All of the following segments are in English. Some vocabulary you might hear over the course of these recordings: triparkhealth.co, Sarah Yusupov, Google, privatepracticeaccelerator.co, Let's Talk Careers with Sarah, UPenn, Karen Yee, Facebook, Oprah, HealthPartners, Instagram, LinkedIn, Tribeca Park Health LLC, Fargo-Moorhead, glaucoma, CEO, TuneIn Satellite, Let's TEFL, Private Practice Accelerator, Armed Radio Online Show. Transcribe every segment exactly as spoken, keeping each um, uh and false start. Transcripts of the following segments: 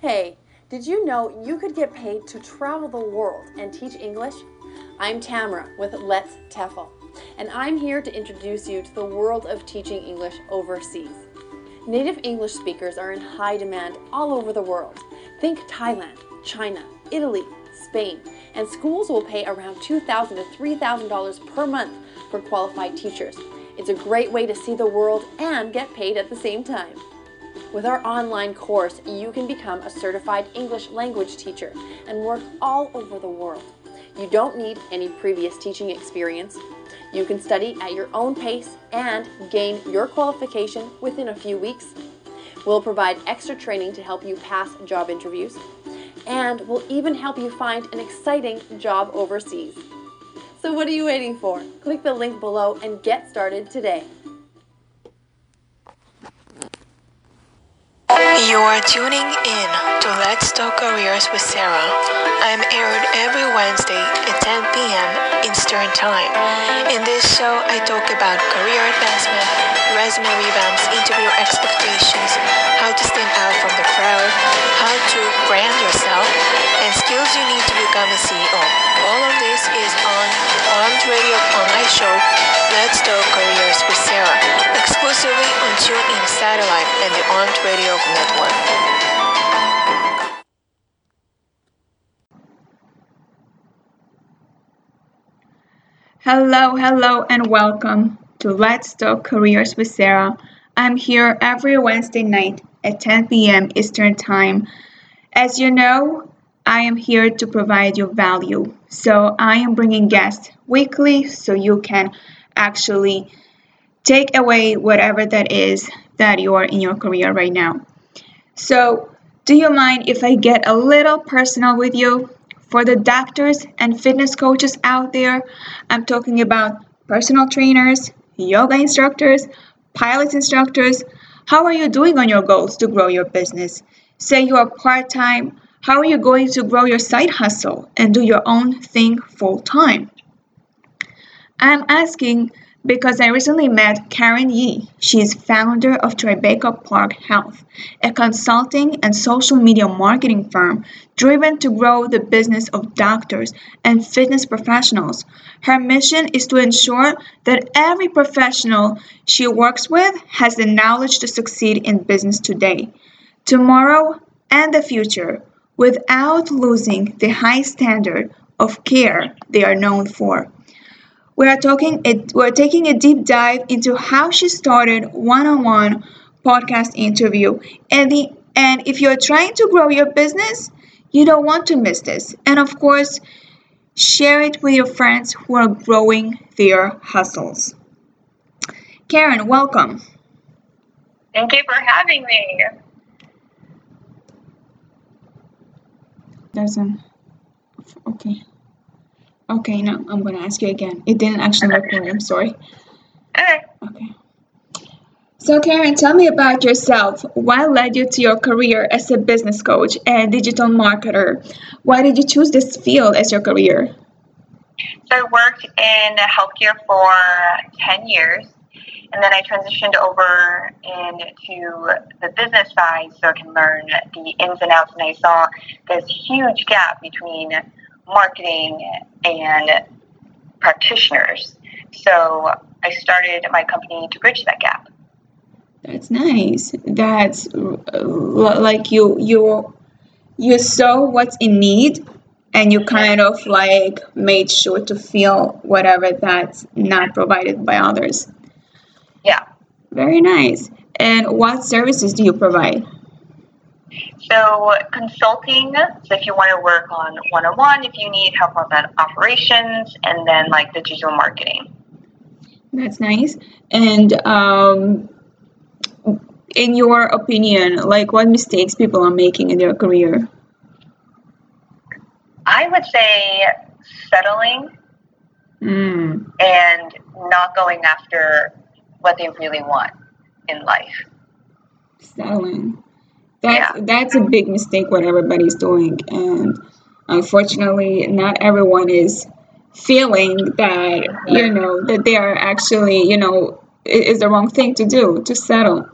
Hey, did you know you could get paid to travel the world and teach English? I'm Tamara with Let's T E F L, and I'm here to introduce you to the world of teaching English overseas. Native English speakers are in high demand all over the world. Think Thailand, China, Italy, Spain, and schools will pay around two thousand to three thousand dollars per month for qualified teachers. It's a great way to see the world and get paid at the same time. With our online course, you can become a certified English language teacher and work all over the world. You don't need any previous teaching experience. You can study at your own pace and gain your qualification within a few weeks. We'll provide extra training to help you pass job interviews, and we'll even help you find an exciting job overseas. So what are you waiting for? Click the link below and get started today. You are tuning in to Let's Talk Careers with Sarah. I'm aired every Wednesday at ten p.m. Eastern Time. In this show, I talk about career advancement, resume revamps, interview expectations, how to stand out from the crowd, how to brand yourself, and skills you need to become a C E O. All of this is on Armed Radio Online Show, Let's Talk Careers with Sarah, exclusively on TuneIn Satellite and the Armed Radio Network. Hello, hello, and welcome to Let's Talk Careers with Sarah. I'm here every Wednesday night at ten p.m. Eastern Time. As you know, I am here to provide you value. So I am bringing guests weekly so you can actually take away whatever that is that you are in your career right now. So do you mind if I get a little personal with you? For the doctors and fitness coaches out there, I'm talking about personal trainers, yoga instructors, pilot instructors. How are you doing on your goals to grow your business? Say you are part-time, how are you going to grow your side hustle and do your own thing full-time? I'm asking because I recently met Karen Yee. She is founder of Tribeca Park Health, a consulting and social media marketing firm driven to grow the business of doctors and fitness professionals. Her mission is to ensure that every professional she works with has the knowledge to succeed in business today, tomorrow, and the future without losing the high standard of care they are known for. We are talking. We're taking a deep dive into how she started one-on-one podcast interview. And, the, and if you're trying to grow your business, you don't want to miss this. And of course, share it with your friends who are growing their hustles. Karen, welcome. Thank you for having me. Doesn't. Okay. Okay, now I'm going to ask you again. It didn't actually record, I'm sorry. Okay. Okay. So Karen, tell me about yourself. What led you to your career as a business coach and digital marketer? Why did you choose this field as your career? So I worked in healthcare for ten years, and then I transitioned over into the business side so I can learn the ins and outs, and I saw this huge gap between marketing and practitioners. So I started my company to bridge that gap. That's nice. That's like you you you saw what's in need and you kind of like made sure to fill whatever that's not provided by others. Yeah. Very nice. And what services do you provide? So consulting, so if you want to work on one-on-one, if you need help on that operations, and then like the digital marketing. That's nice. And um, in your opinion, like what mistakes people are making in their career? I would say settling mm. and not going after what they really want in life. Settling. That's, yeah. that's a big mistake what everybody's doing, and unfortunately not everyone is feeling that, you know, that they are actually, you know, it is the wrong thing to do, to settle.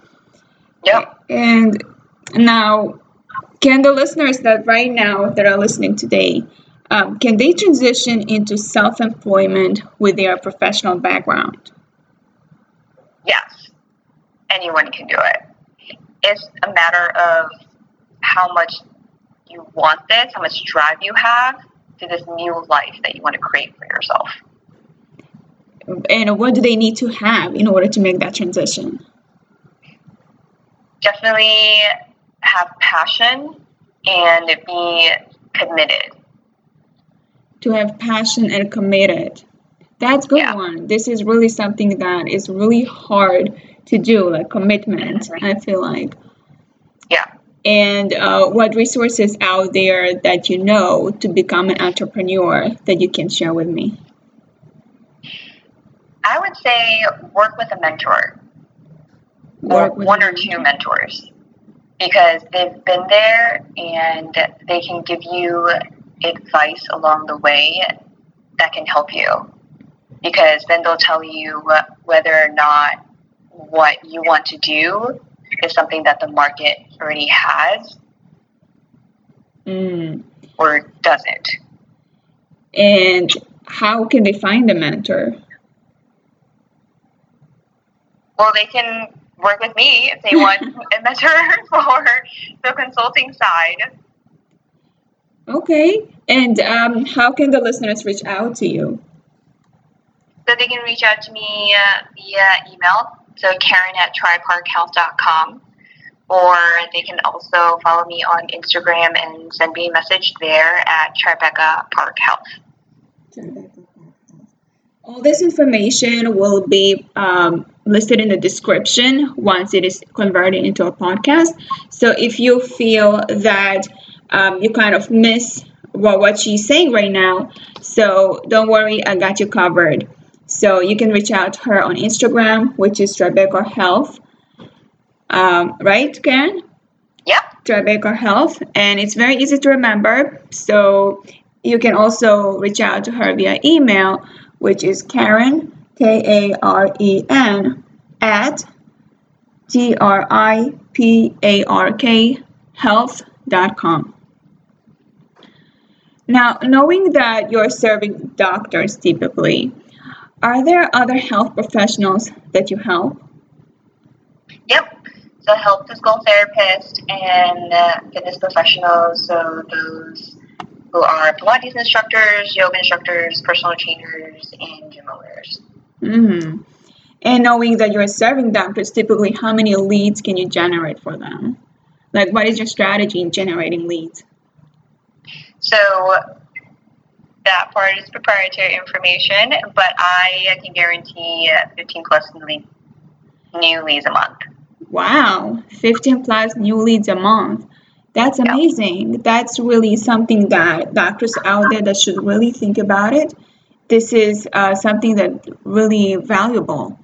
Yep. And now, Can the listeners that right now that are listening today, um, can they transition into self-employment with their professional background? Yes, anyone can do it. It's a matter of how much you want this, how much drive you have to this new life that you want to create for yourself. And what do they need to have in order to make that transition? Definitely have passion and be committed. To have passion and committed. That's a good yeah. one. This is really something that is really hard to do, like commitment, mm-hmm. I feel like. Yeah. And uh, what resources out there that you know to become an entrepreneur that you can share with me? I would say work with a mentor or one or two mentors, because they've been there and they can give you advice along the way that can help you, because then they'll tell you whether or not what you want to do is something that the market already has mm. or doesn't. And how can they find a mentor? Well, they can work with me if they want a mentor for the consulting side. Okay. And um, how can the listeners reach out to you? So they can reach out to me uh, via email, so Karen at triparkhealth dot com, or they can also follow me on Instagram and send me a message there at Tribeca Park Health. All this information will be um, listed in the description once it is converted into a podcast. So if you feel that um, you kind of miss what, what she's saying right now, so don't worry, I got you covered. So you can reach out to her on Instagram, which is Tribeca Health, um, right, Karen? Yep. Tribeca Health, and it's very easy to remember. So you can also reach out to her via email, which is Karen, K A R E N, at T R I P A R K health dot com. Now, knowing that you're serving doctors typically, are there other health professionals that you help? Yep. So health physical therapists and uh, fitness professionals, so those who are Pilates instructors, yoga instructors, personal trainers, and gym owners. Mm-hmm. And knowing that you're serving doctors, typically how many leads can you generate for them? Like, what is your strategy in generating leads? So that part is proprietary information, but I can guarantee fifteen plus new leads a month. Wow, fifteen plus new leads a month. That's amazing. That's really something that doctors out there that should really think about it. This is uh, something that's really valuable.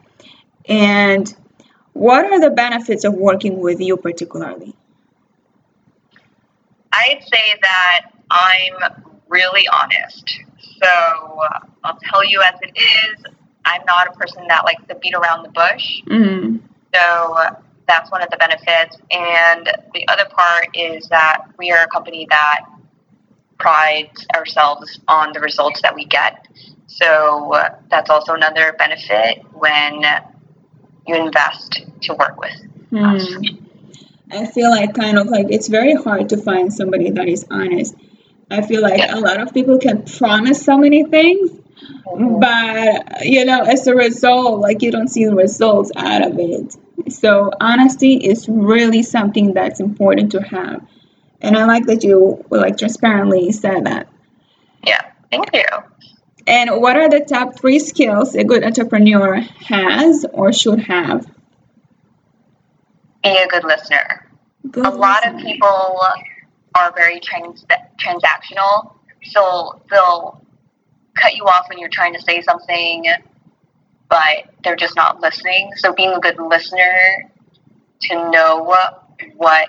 And what are the benefits of working with you particularly? I'd say that I'm really honest. So uh, I'll tell you as it is. I'm not a person that likes to beat around the bush. Mm-hmm. So uh, That's one of the benefits. And the other part is that we are a company that prides ourselves on the results that we get. So uh, that's also another benefit when you invest to work with mm. us. I feel like kind of like it's very hard to find somebody that is honest. I feel like yeah. a lot of people can promise so many things, mm-hmm. but, you know, as a result, like you don't see the results out of it. So honesty is really something that's important to have. And I like that you like transparently said that. Yeah, thank you. And what are the top three skills a good entrepreneur has or should have? Be a good listener. Good a listener. Lot of people are very trans- transactional. So they'll cut you off when you're trying to say something, but they're just not listening. So being a good listener to know what, what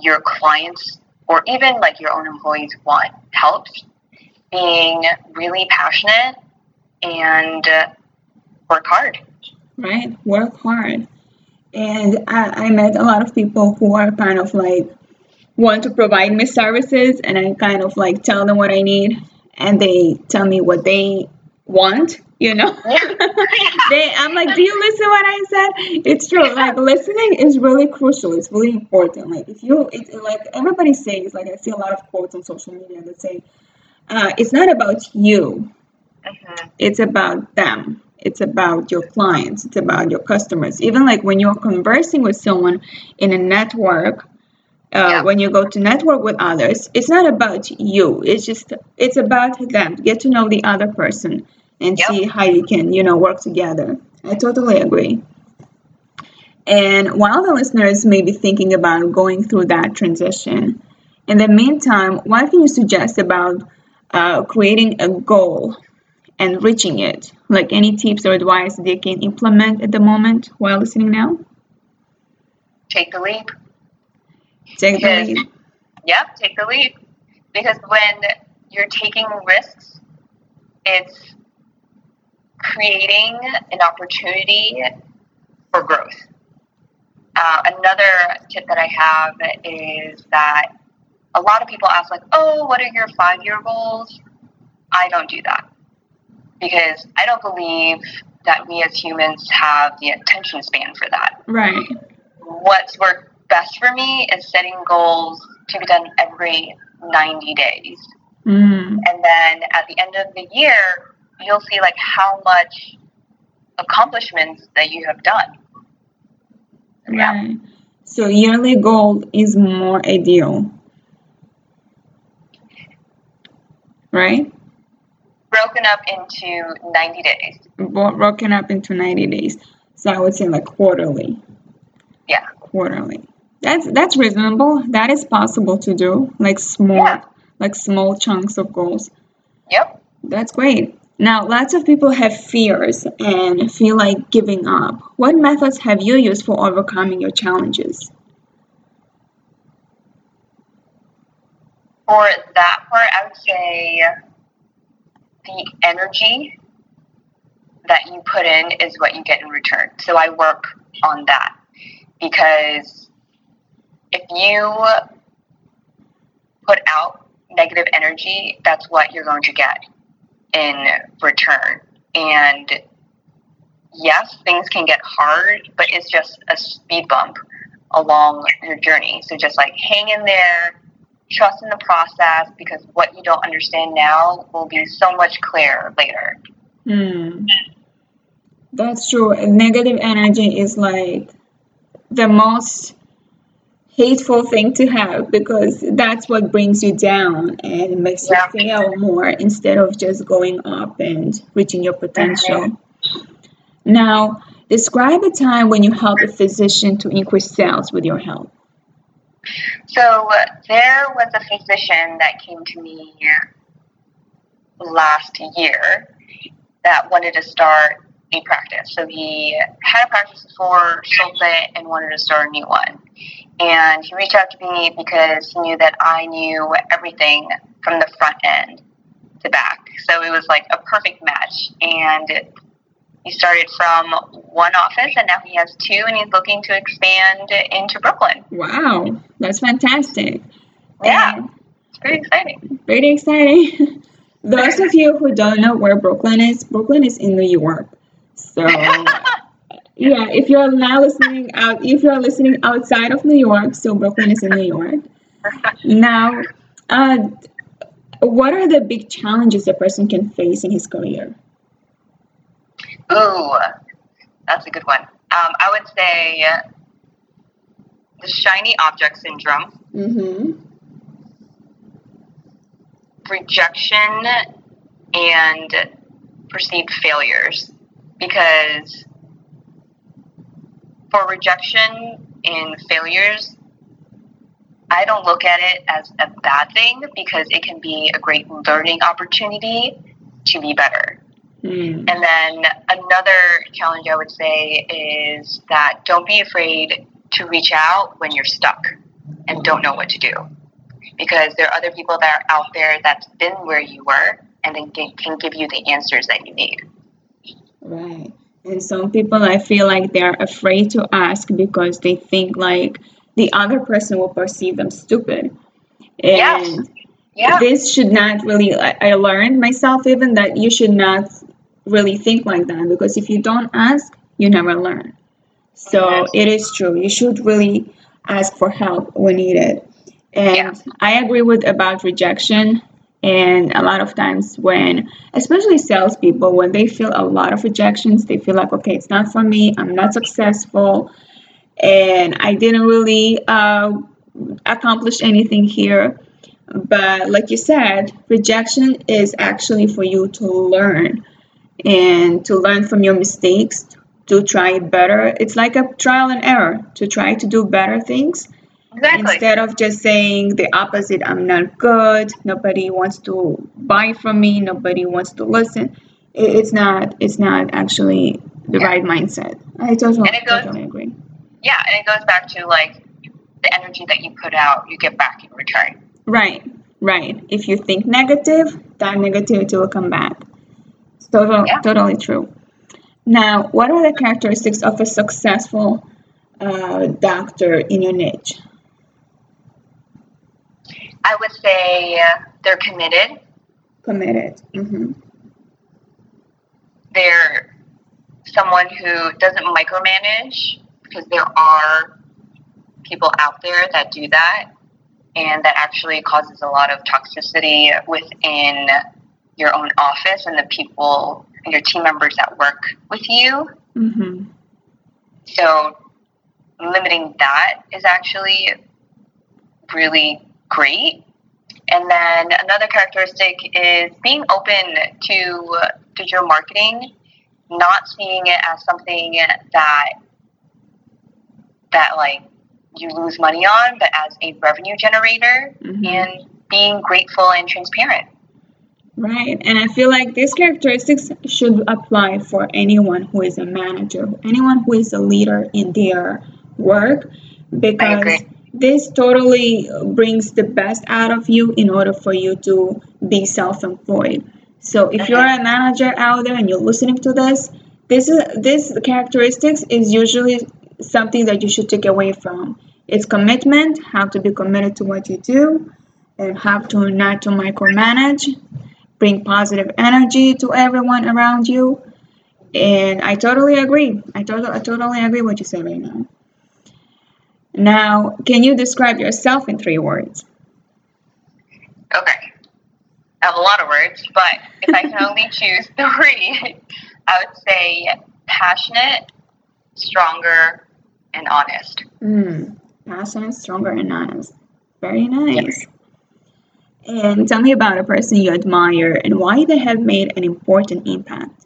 your clients or even like your own employees want helps. Being really passionate and uh, work hard. Right, work hard. And I, I met a lot of people who are kind of like want to provide me services, and I kind of like tell them what I need and they tell me what they want, you know. they, I'm like, do you listen what I said? It's true. Like, listening is really crucial. It's really important. Like, if you, it, like everybody says, like I see a lot of quotes on social media that say, uh, it's not about you. Uh-huh. It's about them. It's about your clients. It's about your customers. Even like when you're conversing with someone in a network, Uh, yeah. when you go to network with others, it's not about you. It's just, it's about them. Get to know the other person and yep. see how you can, you know, work together. I totally agree. And while the listeners may be thinking about going through that transition, in the meantime, what can you suggest about uh, creating a goal and reaching it? Like, any tips or advice they can implement at the moment while listening now? Take the leap. Take because, the leap. Yep, take the leap. Because when you're taking risks, it's creating an opportunity for growth. Uh, another tip that I have is that a lot of people ask, like, oh, what are your five-year goals? I don't do that. Because I don't believe that we as humans have the attention span for that. Right. What's worked best for me is setting goals to be done every ninety days. Mm. And then at the end of the year, you'll see like how much accomplishments that you have done. Yeah. Right. So yearly goal is more ideal. Right? Broken up into ninety days. Broken up into ninety days. So I would say like quarterly. Yeah. Quarterly. That's that's reasonable. That is possible to do, like small, yeah. like small chunks of goals. Yep. That's great. Now, lots of people have fears and feel like giving up. What methods have you used for overcoming your challenges? For that part, I would say the energy that you put in is what you get in return. So I work on that, because if you put out negative energy, that's what you're going to get in return. And yes, things can get hard, but it's just a speed bump along your journey. So just like hang in there, trust in the process, because what you don't understand now will be so much clearer later. Mm. That's true. Negative energy is like the most hateful thing to have, because that's what brings you down and it makes yeah. you fail more instead of just going up and reaching your potential. Okay. Now, describe a time when you helped a physician to increase sales with your help. So uh, there was a physician that came to me last year that wanted to start a practice. So he had a practice before, sold it, and wanted to start a new one. And he reached out to me because he knew that I knew everything from the front end to back. So it was like a perfect match. And he started from one office, and now he has two, and he's looking to expand into Brooklyn. Wow, that's fantastic. Yeah, um, it's pretty exciting. Pretty exciting. Those of you who don't know where Brooklyn is, Brooklyn is in New York. So... Yeah, if you're now listening out, if you're listening outside of New York, so Brooklyn is in New York. Now, uh, what are the big challenges a person can face in his career? Ooh, that's a good one. Um, I would say the shiny object syndrome, mm-hmm. rejection, and perceived failures, because for rejection and failures, I don't look at it as a bad thing, because it can be a great learning opportunity to be better. Mm. And then another challenge I would say is that don't be afraid to reach out when you're stuck and don't know what to do, because there are other people that are out there that's been where you were and then can give you the answers that you need. Right. And some people, I feel like they're afraid to ask because they think like the other person will perceive them stupid. And yeah. Yeah. this should not really, I, I learned myself even that you should not really think like that, because if you don't ask, you never learn. So it is true. You should really ask for help when needed. And yeah. I agree with about rejection. And a lot of times when, especially salespeople, when they feel a lot of rejections, they feel like, okay, it's not for me. I'm not successful. And I didn't really uh, accomplish anything here. But like you said, rejection is actually for you to learn and to learn from your mistakes, to try it better. It's like a trial and error, to try to do better things. Exactly. Instead of just saying the opposite, I'm not good, nobody wants to buy from me, nobody wants to listen. It's not it's not actually the yeah. right mindset. I totally, and it goes, totally agree. Yeah, and it goes back to like the energy that you put out, you get back in return. Right, right. If you think negative, that negativity will come back. Total, yeah. Totally true. Now, what are the characteristics of a successful uh, doctor in your niche? I would say uh, they're committed. Committed. Mm-hmm. They're someone who doesn't micromanage, because there are people out there that do that, and that actually causes a lot of toxicity within your own office and the people and your team members that work with you. Mm-hmm. So limiting that is actually really great. And then another characteristic is being open to digital marketing, not seeing it as something that that like you lose money on, but as a revenue generator, mm-hmm. and being grateful and transparent. Right. And I feel like these characteristics should apply for anyone who is a manager, anyone who is a leader in their work, because this totally brings the best out of you in order for you to be self-employed. So if okay. you're a manager out there and you're listening to this, this is this characteristics is usually something that you should take away from. It's commitment, how to be committed to what you do, and how to not to micromanage. Bring positive energy to everyone around you. And I totally agree. I, to- I totally agree what you said right now. Now, can you describe yourself in three words? Okay. I have a lot of words, but if I can only choose three, I would say passionate, stronger, and honest. Mm, passionate, stronger, and honest. Very nice. Yes. And tell me about a person you admire and why they have made an important impact.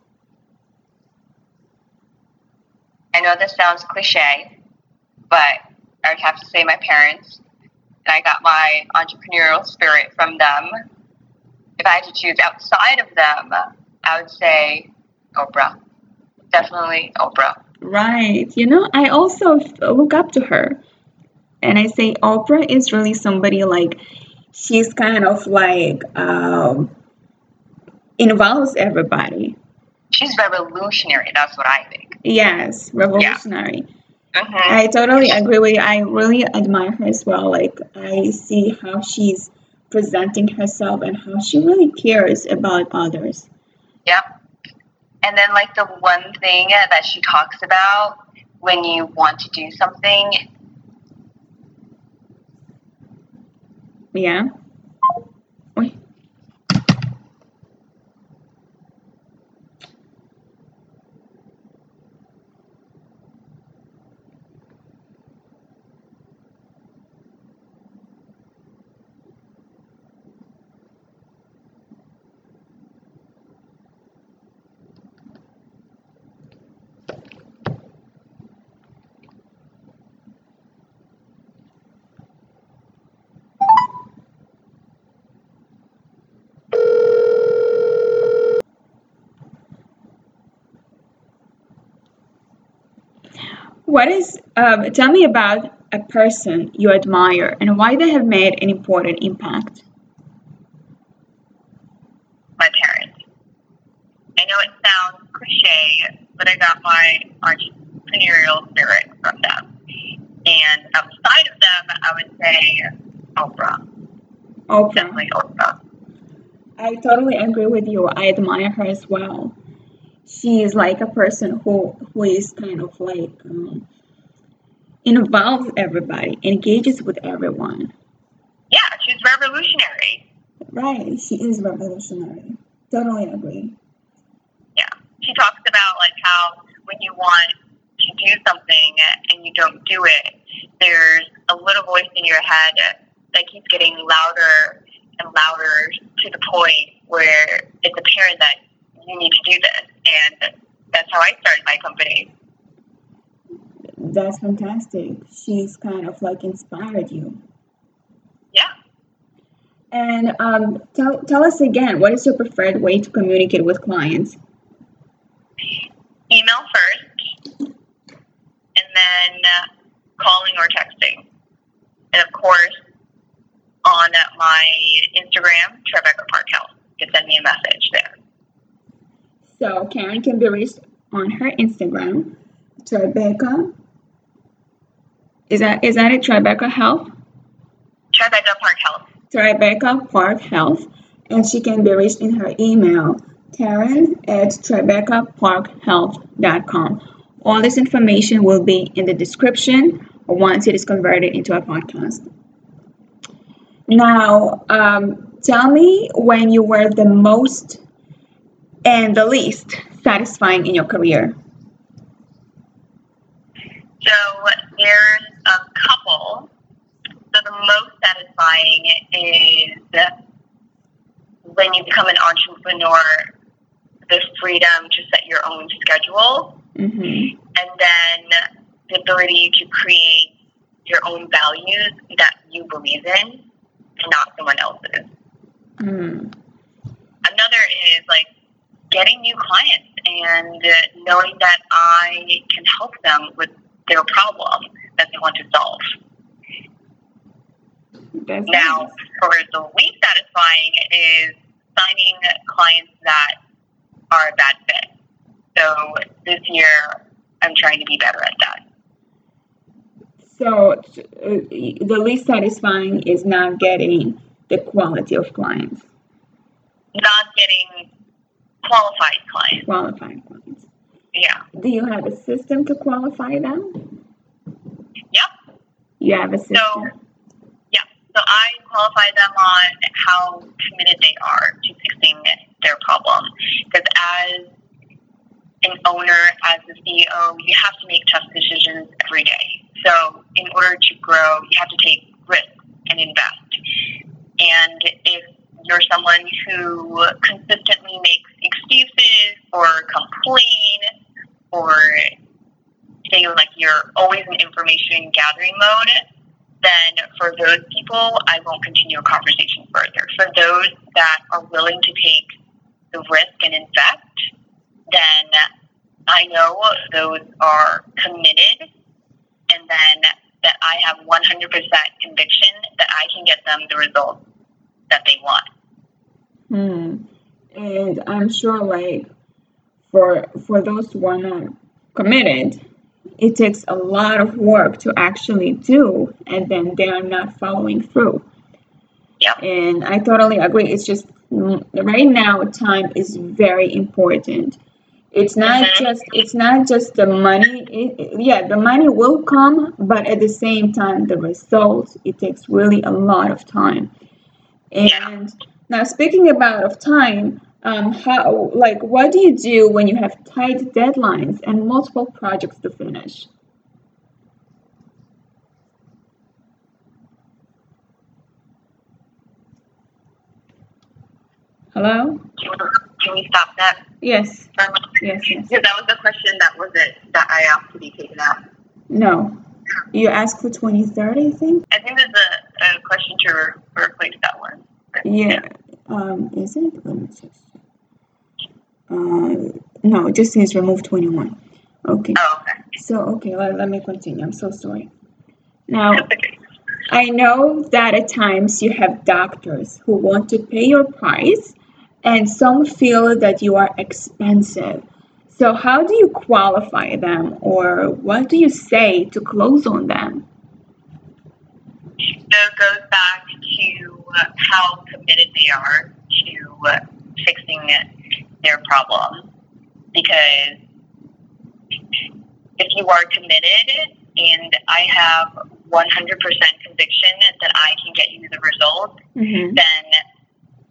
I know this sounds cliche, but I would have to say my parents. And I got my entrepreneurial spirit from them. If I had to choose outside of them, I would say Oprah. Definitely Oprah. Right. You know, I also look up to her. And I say Oprah is really somebody like... She's kind of like, um, involves everybody. She's revolutionary. That's what I think. Yes, revolutionary. Yeah. Mm-hmm. I totally agree with you. I really admire her as well. Like, I see how she's presenting herself and how she really cares about others. Yep. And then, like, the one thing that she talks about when you want to do something. Yeah. Wait. What is, uh, tell me about a person you admire and why they have made an important impact. My parents. I know it sounds cliche, but I got my entrepreneurial spirit from them. And outside of them, I would say Oprah. Oprah. Definitely Oprah. I totally agree with you. I admire her as well. She is like a person who, who is kind of like um, involves everybody, engages with everyone. Yeah, she's revolutionary. Right, she is revolutionary. Totally agree. Yeah, she talks about like how when you want to do something and you don't do it, there's a little voice in your head that keeps getting louder and louder to the point where it's apparent that you need to do this. And that's how I started my company. That's fantastic. She's kind of like inspired you. Yeah. And um, tell, tell us again, what is your preferred way to communicate with clients? Email first, and then calling or texting. And of course, on my Instagram, Tribeca Park Health. You can send me a message there. So Karen can be reached on her Instagram, Tribeca. Is that is that it? Tribeca Health. Tribeca Park Health. Tribeca Park Health, and she can be reached in her email, Karen at tribeca park health dot com. All this information will be in the description once it is converted into a podcast. Now, um, tell me when you were the most and the least satisfying in your career. So there's a couple. So the most satisfying is when you become an entrepreneur, the freedom to set your own schedule, mm-hmm. and then the ability to create your own values that you believe in, and not someone else's. Mm. Another is like getting new clients and knowing that I can help them with their problem that they want to solve. That's now, nice. For the least satisfying is signing clients that are a bad fit. So this year, I'm trying to be better at that. So uh, the least satisfying is not getting the quality of clients. Not getting qualified clients. Qualified clients. Yeah. Do you have a system to qualify them? Yep. You have a system. So, yeah. So I qualify them on how committed they are to fixing their problem. Because as an owner, as the C E O, you have to make tough decisions every day. So in order to grow, you have to take risks and invest. And if you're someone who consistently makes excuses or complain or say like you're always in information gathering mode, then for those people, I won't continue a conversation further. For those that are willing to take the risk and invest, then I know those are committed, and then that I have one hundred percent conviction that I can get them the results that they want. Hmm. And I'm sure, like, for for those who are not committed, it takes a lot of work to actually do, and then they are not following through. Yeah. And I totally agree. It's just, right now, time is very important. It's not mm-hmm. just it's not just the money. It, it, yeah, the money will come, but at the same time, the results, it takes really a lot of time. And yeah. Now, speaking about of time, um, how like what do you do when you have tight deadlines and multiple projects to finish? Hello? Can we stop that? Yes. Um, yes, yes. That was the question that was it that I asked to be taken out. No. You asked for twenty thirty, I think? I think there's a, a question to re- replace that one. Yeah. Um, is it? Let me just. Uh, no, it just says remove twenty-one. Okay. Oh, okay. So, okay, let, let me continue. I'm so sorry. Now, okay. I know that at times you have doctors who want to pay your price, and some feel that you are expensive. So how do you qualify them, or what do you say to close on them? So it goes back to how committed they are to fixing their problem. Because if you are committed, and I have one hundred percent conviction that I can get you the result, mm-hmm. then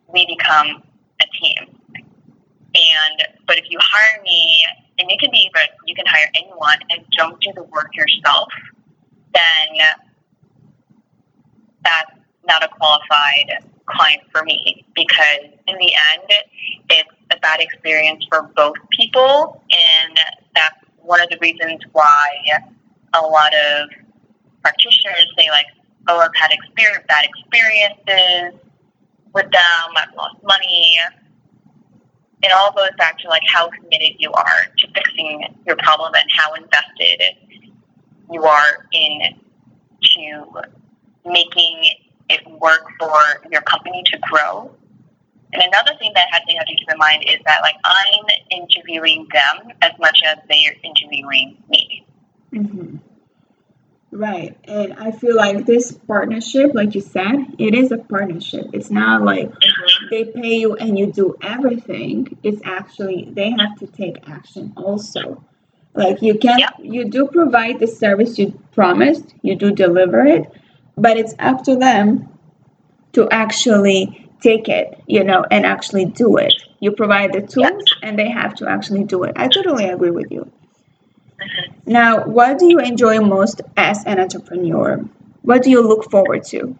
we become a team. And but if you hire me, and you can be, but you can hire anyone, and don't do the work yourself, then that's not a qualified client for me, because in the end, it's a bad experience for both people, and that's one of the reasons why a lot of practitioners say, like, oh, I've had experience, bad experiences with them, I've lost money. It all goes back to, like, how committed you are to fixing your problem and how invested you are in to making it work for your company to grow. And another thing that they have to keep in mind is that, like, I'm interviewing them as much as they are interviewing me. Mm-hmm. Right. And I feel like this partnership, like you said, it is a partnership. It's not like mm-hmm. they pay you and you do everything. It's actually they have to take action also. Like you can, yeah. you do provide the service you promised, you do deliver it, but it's up to them to actually take it, you know, and actually do it. You provide the tools yeah. and they have to actually do it. I totally agree with you. Mm-hmm. Now, what do you enjoy most as an entrepreneur? What do you look forward to?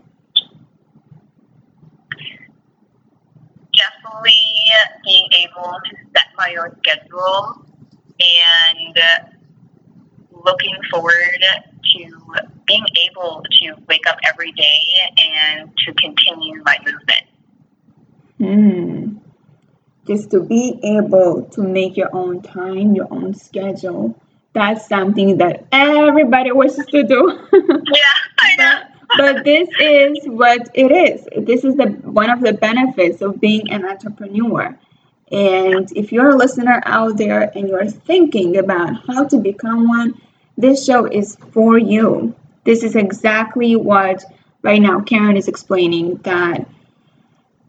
Definitely being able to set my own schedule and looking forward to being able to wake up every day and to continue my movement. Mm. Just to be able to make your own time, your own schedule. That's something that everybody wishes to do. Yeah, I know. But, but this is what it is. This is the one of the benefits of being an entrepreneur. And if you're a listener out there and you're thinking about how to become one, this show is for you. This is exactly what right now Karen is explaining, that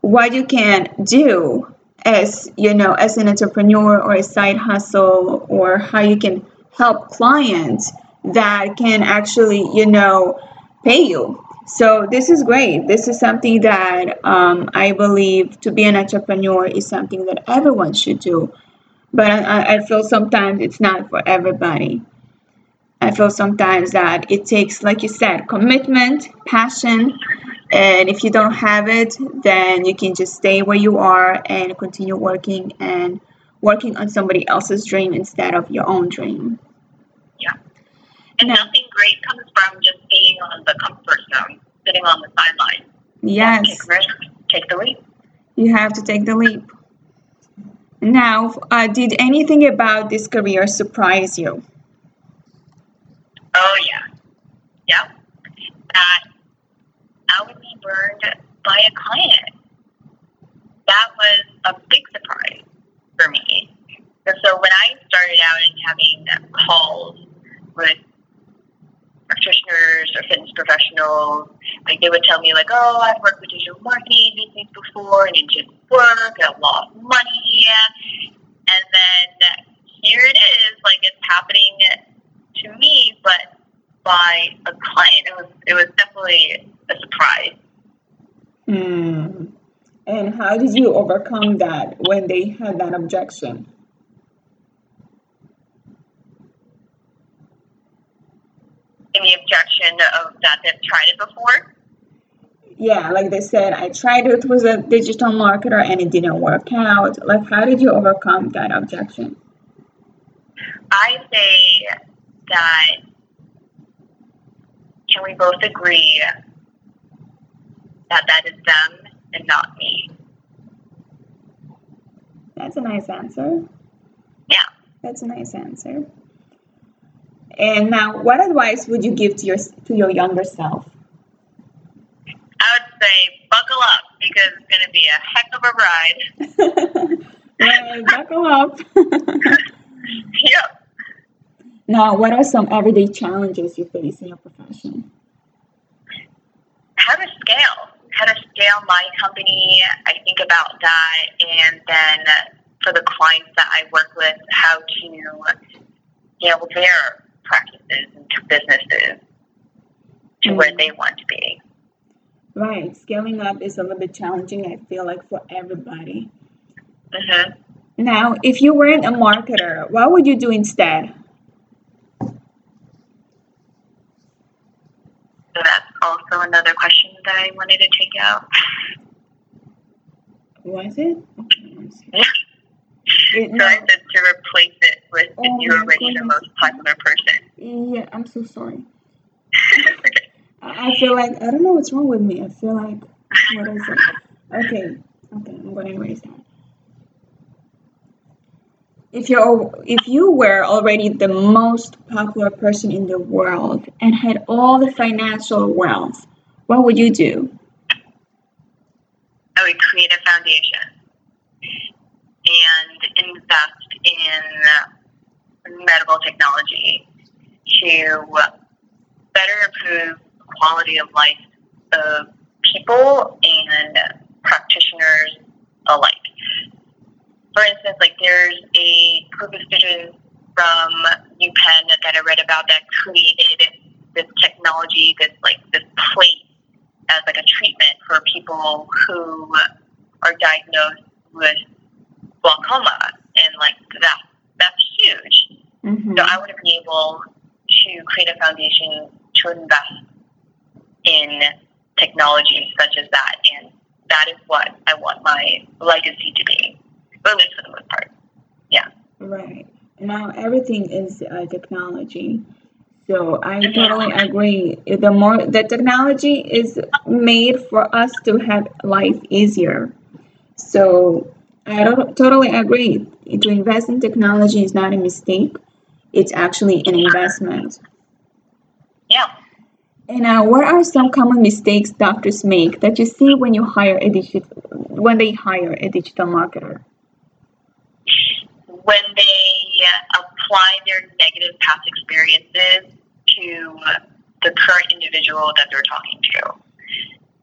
what you can do as, you know, as an entrepreneur or a side hustle, or how you can help clients that can actually, you know, pay you. So this is great. This is something that um, I believe to be an entrepreneur is something that everyone should do. But I, I feel sometimes it's not for everybody. I feel sometimes that it takes, like you said, commitment, passion. And if you don't have it, then you can just stay where you are and continue working and working on somebody else's dream instead of your own dream. Yeah. And nothing great comes from just being on the comfort zone, sitting on the sidelines. Yes. Take risk, take the leap. You have to take the leap. Now, uh, did anything about this career surprise you? Oh, yeah. Yeah. That I would be burned by a client. That was a big surprise for me. And so when I started out and having calls with practitioners or fitness professionals, like they would tell me, like, oh, I've worked with digital marketing agencies before, and it didn't work, I lost money. And then here it is, like, it's happening to me, but by a client. It was, it was definitely a surprise. Mm. And how did you overcome that when they had that objection? Any objection of that they've tried it before? Yeah, like they said, I tried it with a digital marketer and it didn't work out. Like, how did you overcome that objection? I say that, can we both agree that that is them and not me? That's a nice answer. Yeah. That's a nice answer. And now, what advice would you give to your to your younger self? I would say, buckle up, because it's going to be a heck of a ride. Yeah, buckle up. Yep. Now, what are some everyday challenges you face in your profession? how to scale, how to scale my company. I think about that, and then for the clients that I work with, how to scale their practices into businesses to mm-hmm. where they want to be. Right. Scaling up is a little bit challenging, I feel like, for everybody. Mm-hmm. Now, if you weren't a marketer, what would you do instead? So that's also another question that I wanted to take out. Was it? Okay, yeah. It, so no. I said to replace it with oh, if you were already the most popular person. Yeah, I'm so sorry. Okay. I feel like, I don't know what's wrong with me. I feel like, what is it? Okay, okay, I'm going to erase that. If you're, if you were already the most popular person in the world and had all the financial wealth, what would you do? I would create a foundation and invest in medical technology to better improve quality of life of people and practitioners alike. For instance, like there's a group of students from UPenn that I read about that created this technology, this like this plate as like a treatment for people who are diagnosed with glaucoma, and like that that's huge. Mm-hmm. So I want to be able to create a foundation to invest in technology such as that, and that is what I want my legacy to be. At least for the most part, yeah. Right. Now everything is uh, technology, so I totally agree. The more the technology is made for us to have life easier, so I don't, totally agree. To invest in technology is not a mistake; it's actually an investment. Yeah. And uh, what are some common mistakes doctors make that you see when you hire a digit when they hire a digital marketer? When they apply their negative past experiences to the current individual that they're talking to.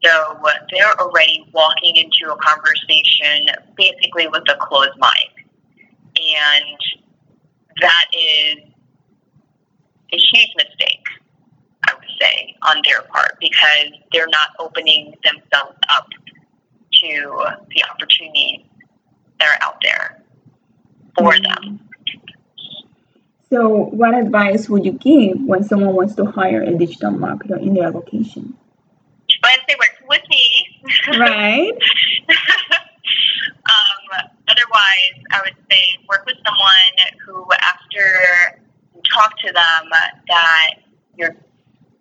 So they're already walking into a conversation basically with a closed mind. And that is a huge mistake, I would say, on their part, because they're not opening themselves up to the opportunities that are out there for them. So what advice would you give when someone wants to hire a digital marketer in their location? Well, if they work with me. Right. um, otherwise, I would say work with someone who, after you talk to them, that you're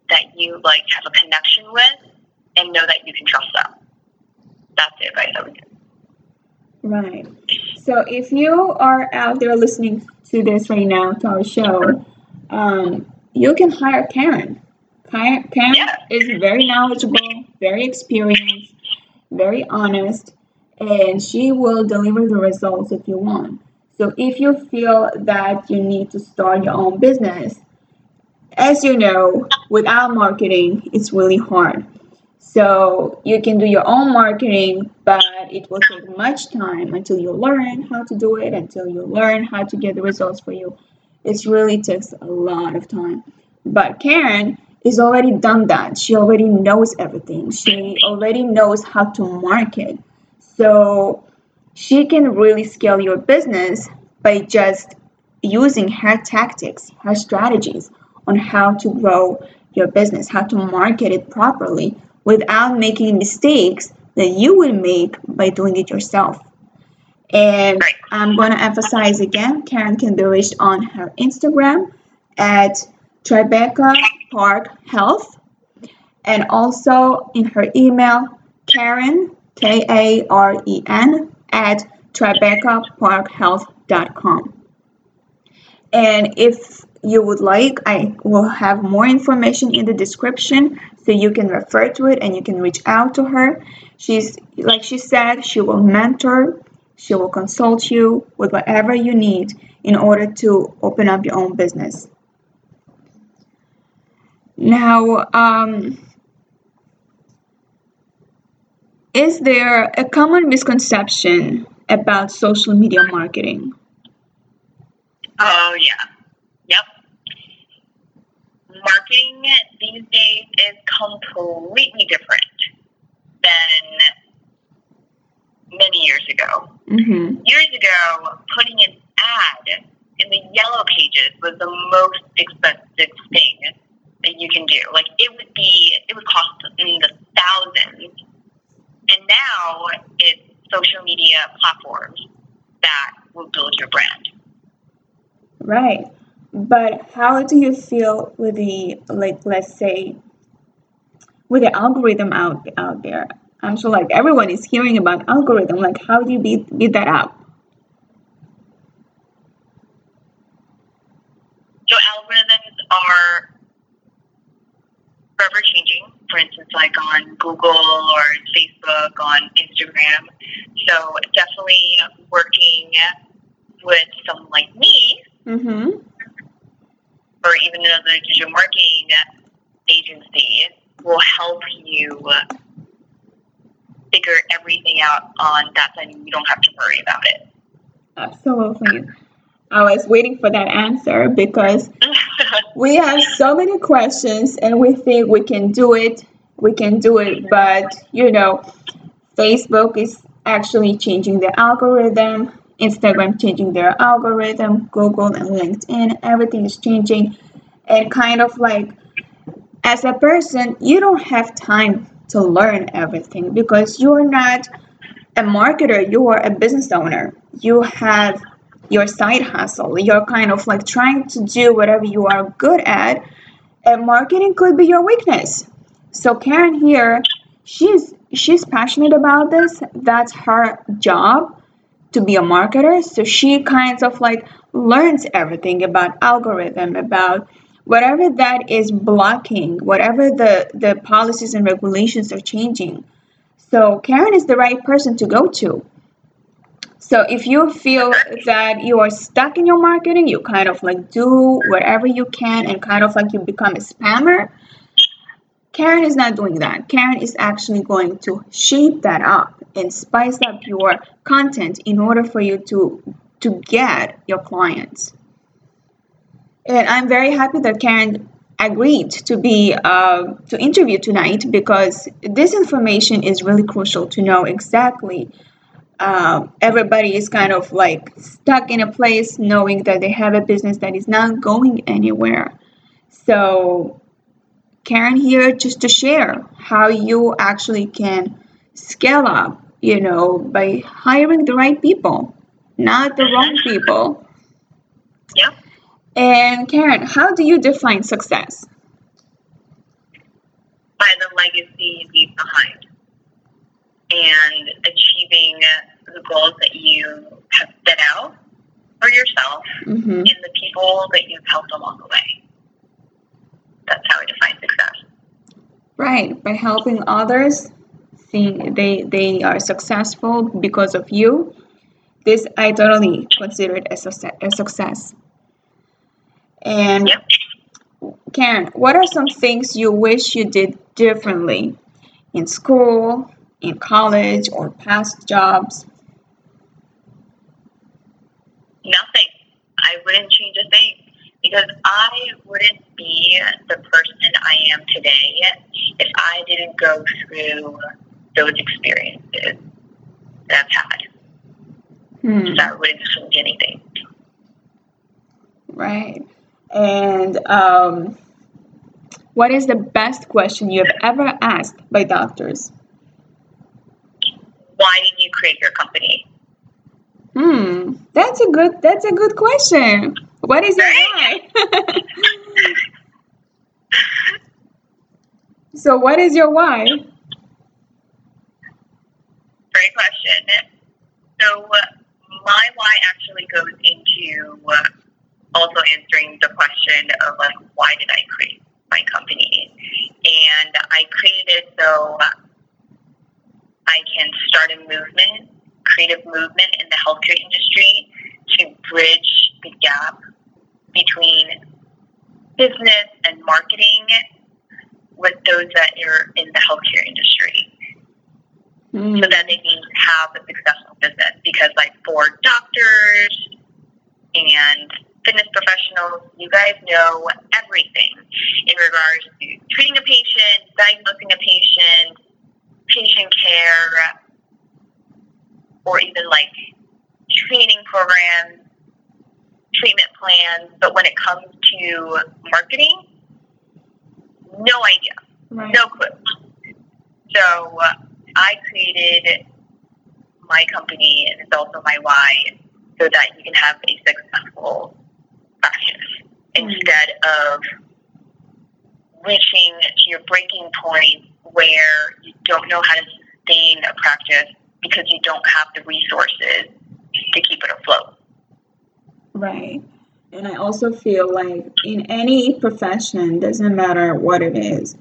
that you like have a connection with and know that you can trust them. That's the advice I would give. Right. So if you are out there listening to this right now, to our show, um, you can hire Karen. Karen yeah. is very knowledgeable, very experienced, very honest, and she will deliver the results that you want. So if you feel that you need to start your own business, as you know, without marketing, it's really hard. So you can do your own marketing, but it will take much time until you learn how to do it, until you learn how to get the results for you. It really takes a lot of time. But Karen has already done that. She already knows everything. She already knows how to market. So she can really scale your business by just using her tactics, her strategies on how to grow your business, how to market it properly, without making mistakes that you would make by doing it yourself. And I'm going to emphasize again, Karen can be reached on her Instagram at Tribeca Park Health, and also in her email, Karen, K A R E N, at tribeca park health dot com. And if you would like, I will have more information in the description so you can refer to it and you can reach out to her. She's, like she said, she will mentor, she will consult you with whatever you need in order to open up your own business. Now, um, Is there a common misconception about social media marketing? Oh, yeah. Yep. Marketing these days is completely different than many years ago. Mm-hmm. Years ago, putting an ad in the yellow pages was the most expensive thing that you can do. Like, it would be, it would cost in the thousands. And now it's social media platforms that will build your brand. Right. But how do you feel with the, like, let's say, with the algorithm out out there? I'm sure, like, everyone is hearing about algorithm. Like, how do you beat, beat that up? So algorithms are forever changing, for instance, like on Google or Facebook, on Instagram. So definitely working with someone like me, mm-hmm. or even another digital marketing agency will help you figure everything out on that side, and you don't have to worry about it. Absolutely. I was waiting for that answer because we have so many questions and we think we can do it, we can do it, but, you know, Facebook is actually changing their algorithm, Instagram changing their algorithm, Google and LinkedIn, everything is changing. And kind of like, as a person, you don't have time to learn everything because you're not a marketer, you are a business owner. You have your side hustle, you're kind of like trying to do whatever you are good at, and marketing could be your weakness. So Karen here, she's she's passionate about this. That's her job, to be a marketer. So she kind of like learns everything about algorithm, about whatever that is blocking, whatever the, the policies and regulations are changing. So Karen is the right person to go to. So if you feel that you are stuck in your marketing, you kind of like do whatever you can and kind of like you become a spammer. Karen is not doing that. Karen is actually going to shape that up and spice up your content in order for you to to get your clients. And I'm very happy that Karen agreed to be uh, to interview tonight, because this information is really crucial to know exactly. Uh, everybody is kind of like stuck in a place knowing that they have a business that is not going anywhere. So Karen here just to share how you actually can scale up, you know, by hiring the right people, not the wrong people. Yeah. And Karen, how do you define success? By the legacy you leave behind and achieving the goals that you have set out for yourself, mm-hmm. and the people that you've helped along the way. That's how I define success. Right, by helping others, seeing they they are successful because of you. This I totally consider it a success. A success. And yep. Karen, what are some things you wish you did differently in school, in college, or past jobs? Nothing. I wouldn't change a thing, because I wouldn't be the person I am today if I didn't go through those experiences that I've had. Hmm. So I wouldn't change anything. Right. And um, what is the best question you have ever asked by doctors? Why did you create your company? Hmm, that's a good that's a good question. What is right? your why? So what is your why? Great question. So my why actually goes into also answering the question of, like, why did I create my company? And I created it so I can start a movement, creative movement in the healthcare industry to bridge the gap between business and marketing with those that are in the healthcare industry. mm. so that they can have a successful business. Because, like, for doctors and fitness professionals, you guys know everything in regards to treating a patient, diagnosing a patient, patient care, or even, like, training programs, treatment plans. But when it comes to marketing, no idea, right. no clue. So uh, I created my company, and it's also my why, so that you can have a successful practice mm-hmm. instead of reaching to your breaking point where you don't know how to sustain a practice because you don't have the resources to keep it afloat. Right. And I also feel like in any profession, doesn't matter what it is,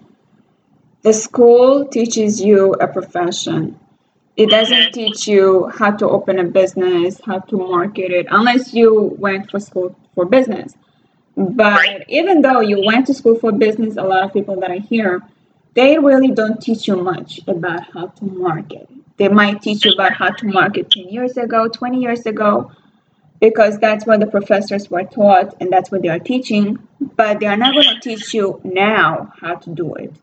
the school teaches you a profession. It doesn't teach you how to open a business, how to market it, unless you went for school for business. But right. even though you went to school for business, a lot of people that I hear, they really don't teach you much about how to market. They might teach you about how to market ten years ago, twenty years ago, because that's what the professors were taught and that's what they are teaching, but they are not going to teach you now how to do it,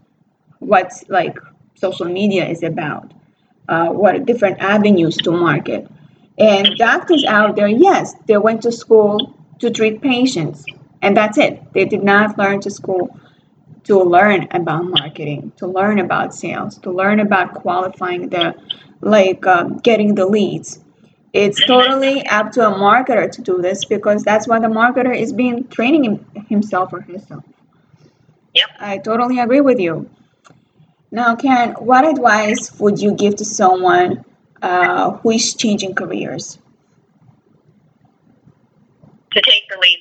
what like social media is about, uh, what are different avenues to market. And doctors out there, yes, they went to school to treat patients, and that's it. They did not learn to school to learn about marketing, to learn about sales, to learn about qualifying the, like um, getting the leads. It's totally up to a marketer to do this because that's what the marketer is being training him, himself or herself. Yep. I totally agree with you. Now, Karen, what advice would you give to someone uh, who is changing careers? To take the leap.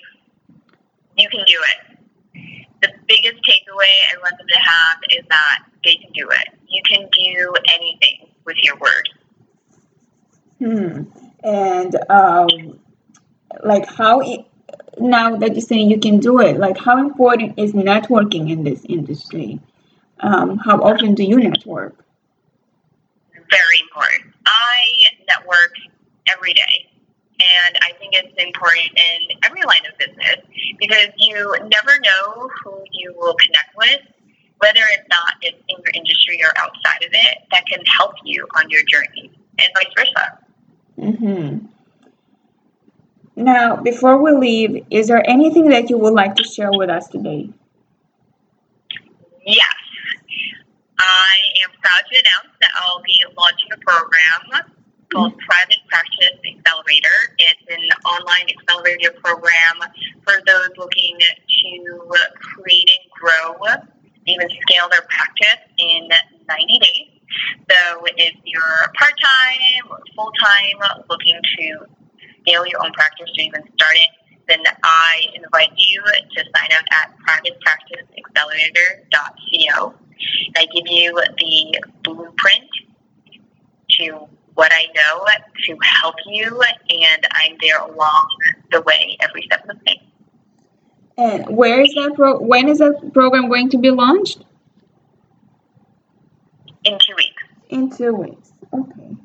You can do it. The biggest takeaway I want them to have is that they can do it. You can do anything with your word. Hmm. And um, like how, it, now that you're saying you can do it, like how important is networking in this industry? Um, how often do you network? Very important. I network every day. And I think it's important in every line of business because you never know who you will connect with, whether it's not in your industry or outside of it, that can help you on your journey. And vice versa. Mm-hmm. Now, before we leave, is there anything that you would like to share with us today? Yes. I am proud to announce that I'll be launching a program called mm-hmm. Private Practice Accelerator. It's an online accelerator program for those looking to create and grow, even scale their practice in ninety days. So if you're part-time or full-time looking to scale your own practice or even start it, then I invite you to sign up at private practice accelerator dot co. And I give you the blueprint to what I know to help you, and I'm there along the way every step of the way. And where is that pro- when is that program going to be launched? In two weeks. In two weeks. Okay.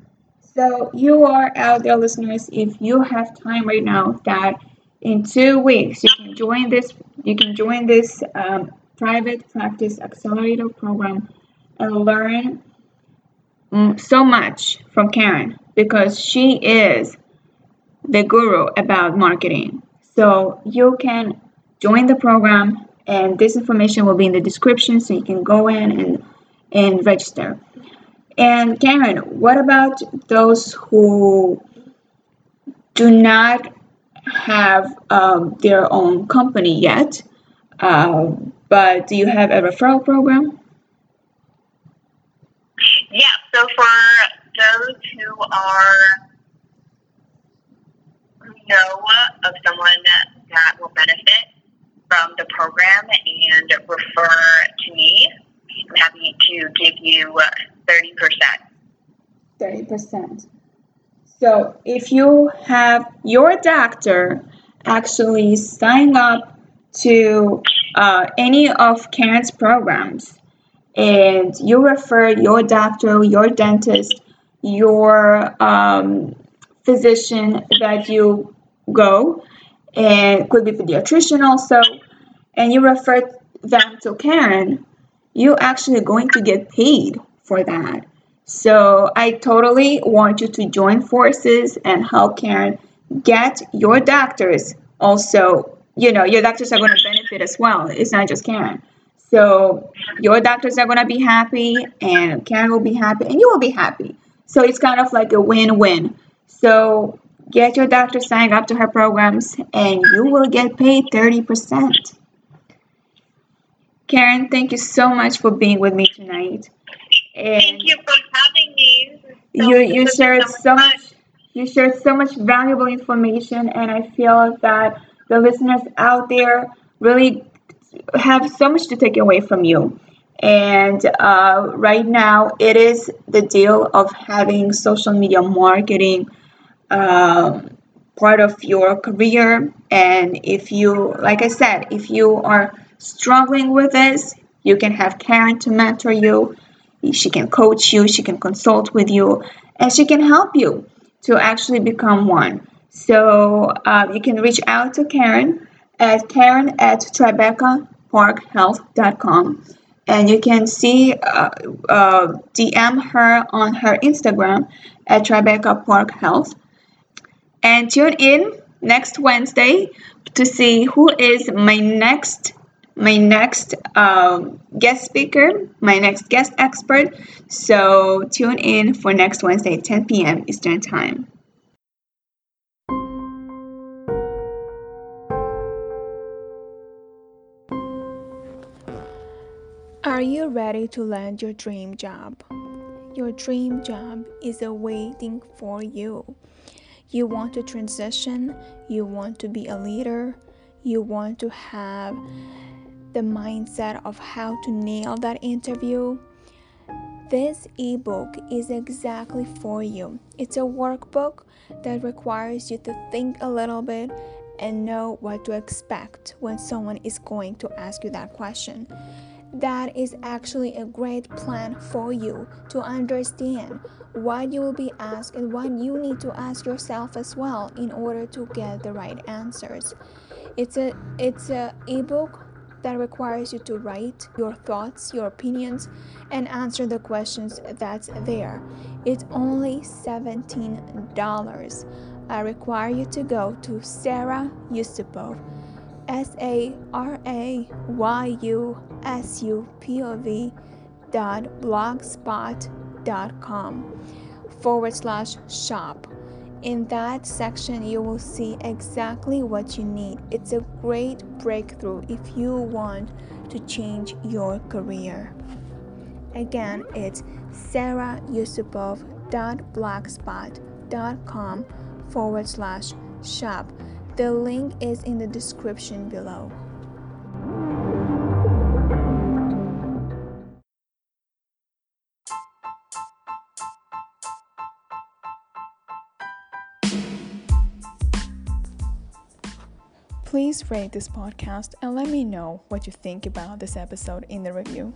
So you are out there, listeners, if you have time right now, that in two weeks you can join this, you can join this um, Private Practice Accelerator program and learn um, so much from Karen because she is the guru about marketing. So you can join the program, and this information will be in the description, so you can go in and and register. And Karen, what about those who do not have um, their own company yet, uh, but do you have a referral program? Yeah, so for those who are who know of someone that, that will benefit from the program and refer to me, I'm happy to give you thirty percent. thirty percent. So if you have your doctor actually sign up to uh, any of Karen's programs and you refer your doctor, your dentist, your um, physician that you go, and could be pediatrician also, and you refer them to Karen, you're actually going to get paid for that. So I totally want you to join forces and help Karen get your doctors also, you know, your doctors are going to benefit as well. It's not just Karen. So your doctors are going to be happy, and Karen will be happy, and you will be happy. So it's kind of like a win-win. So get your doctor signed up to her programs, and you will get paid thirty percent. Karen, thank you so much for being with me tonight. And thank you for having me. So you you shared so much. much you shared so much valuable information, and I feel that the listeners out there really have so much to take away from you. And uh, right now, it is the deal of having social media marketing um, part of your career. And if you, like I said, if you are struggling with this, you can have Karen to mentor you. She can coach you, she can consult with you, and she can help you to actually become one. So uh, you can reach out to Karen at Karen at Tribeca Park Health dot com, and you can see uh, uh, D M her on her Instagram at Tribeca Park Health. And tune in next Wednesday to see who is my next my next um, guest speaker, my next guest expert. So tune in for next Wednesday at ten p.m. Eastern Time. Are you ready to land your dream job? Your dream job is awaiting for you. You want to transition, you want to be a leader, you want to have the mindset of how to nail that interview. This ebook is exactly for you. It's a workbook that requires you to think a little bit and know what to expect when someone is going to ask you that question. That is actually a great plan for you to understand what you will be asked and what you need to ask yourself as well in order to get the right answers. It's a it's a ebook that requires you to write your thoughts, your opinions, and answer the questions that's there. It's only seventeen dollars. I require you to go to Sarah Yusupov, S-A-R-A-Y-U-S-U-P-O-V dot blogspot.com forward slash shop. In that section, you will see exactly what you need. It's a great breakthrough if you want to change your career. Again, it's sarayusupov.blogspot.com forward slash shop. The link is in the description below. Please rate this podcast and let me know what you think about this episode in the review.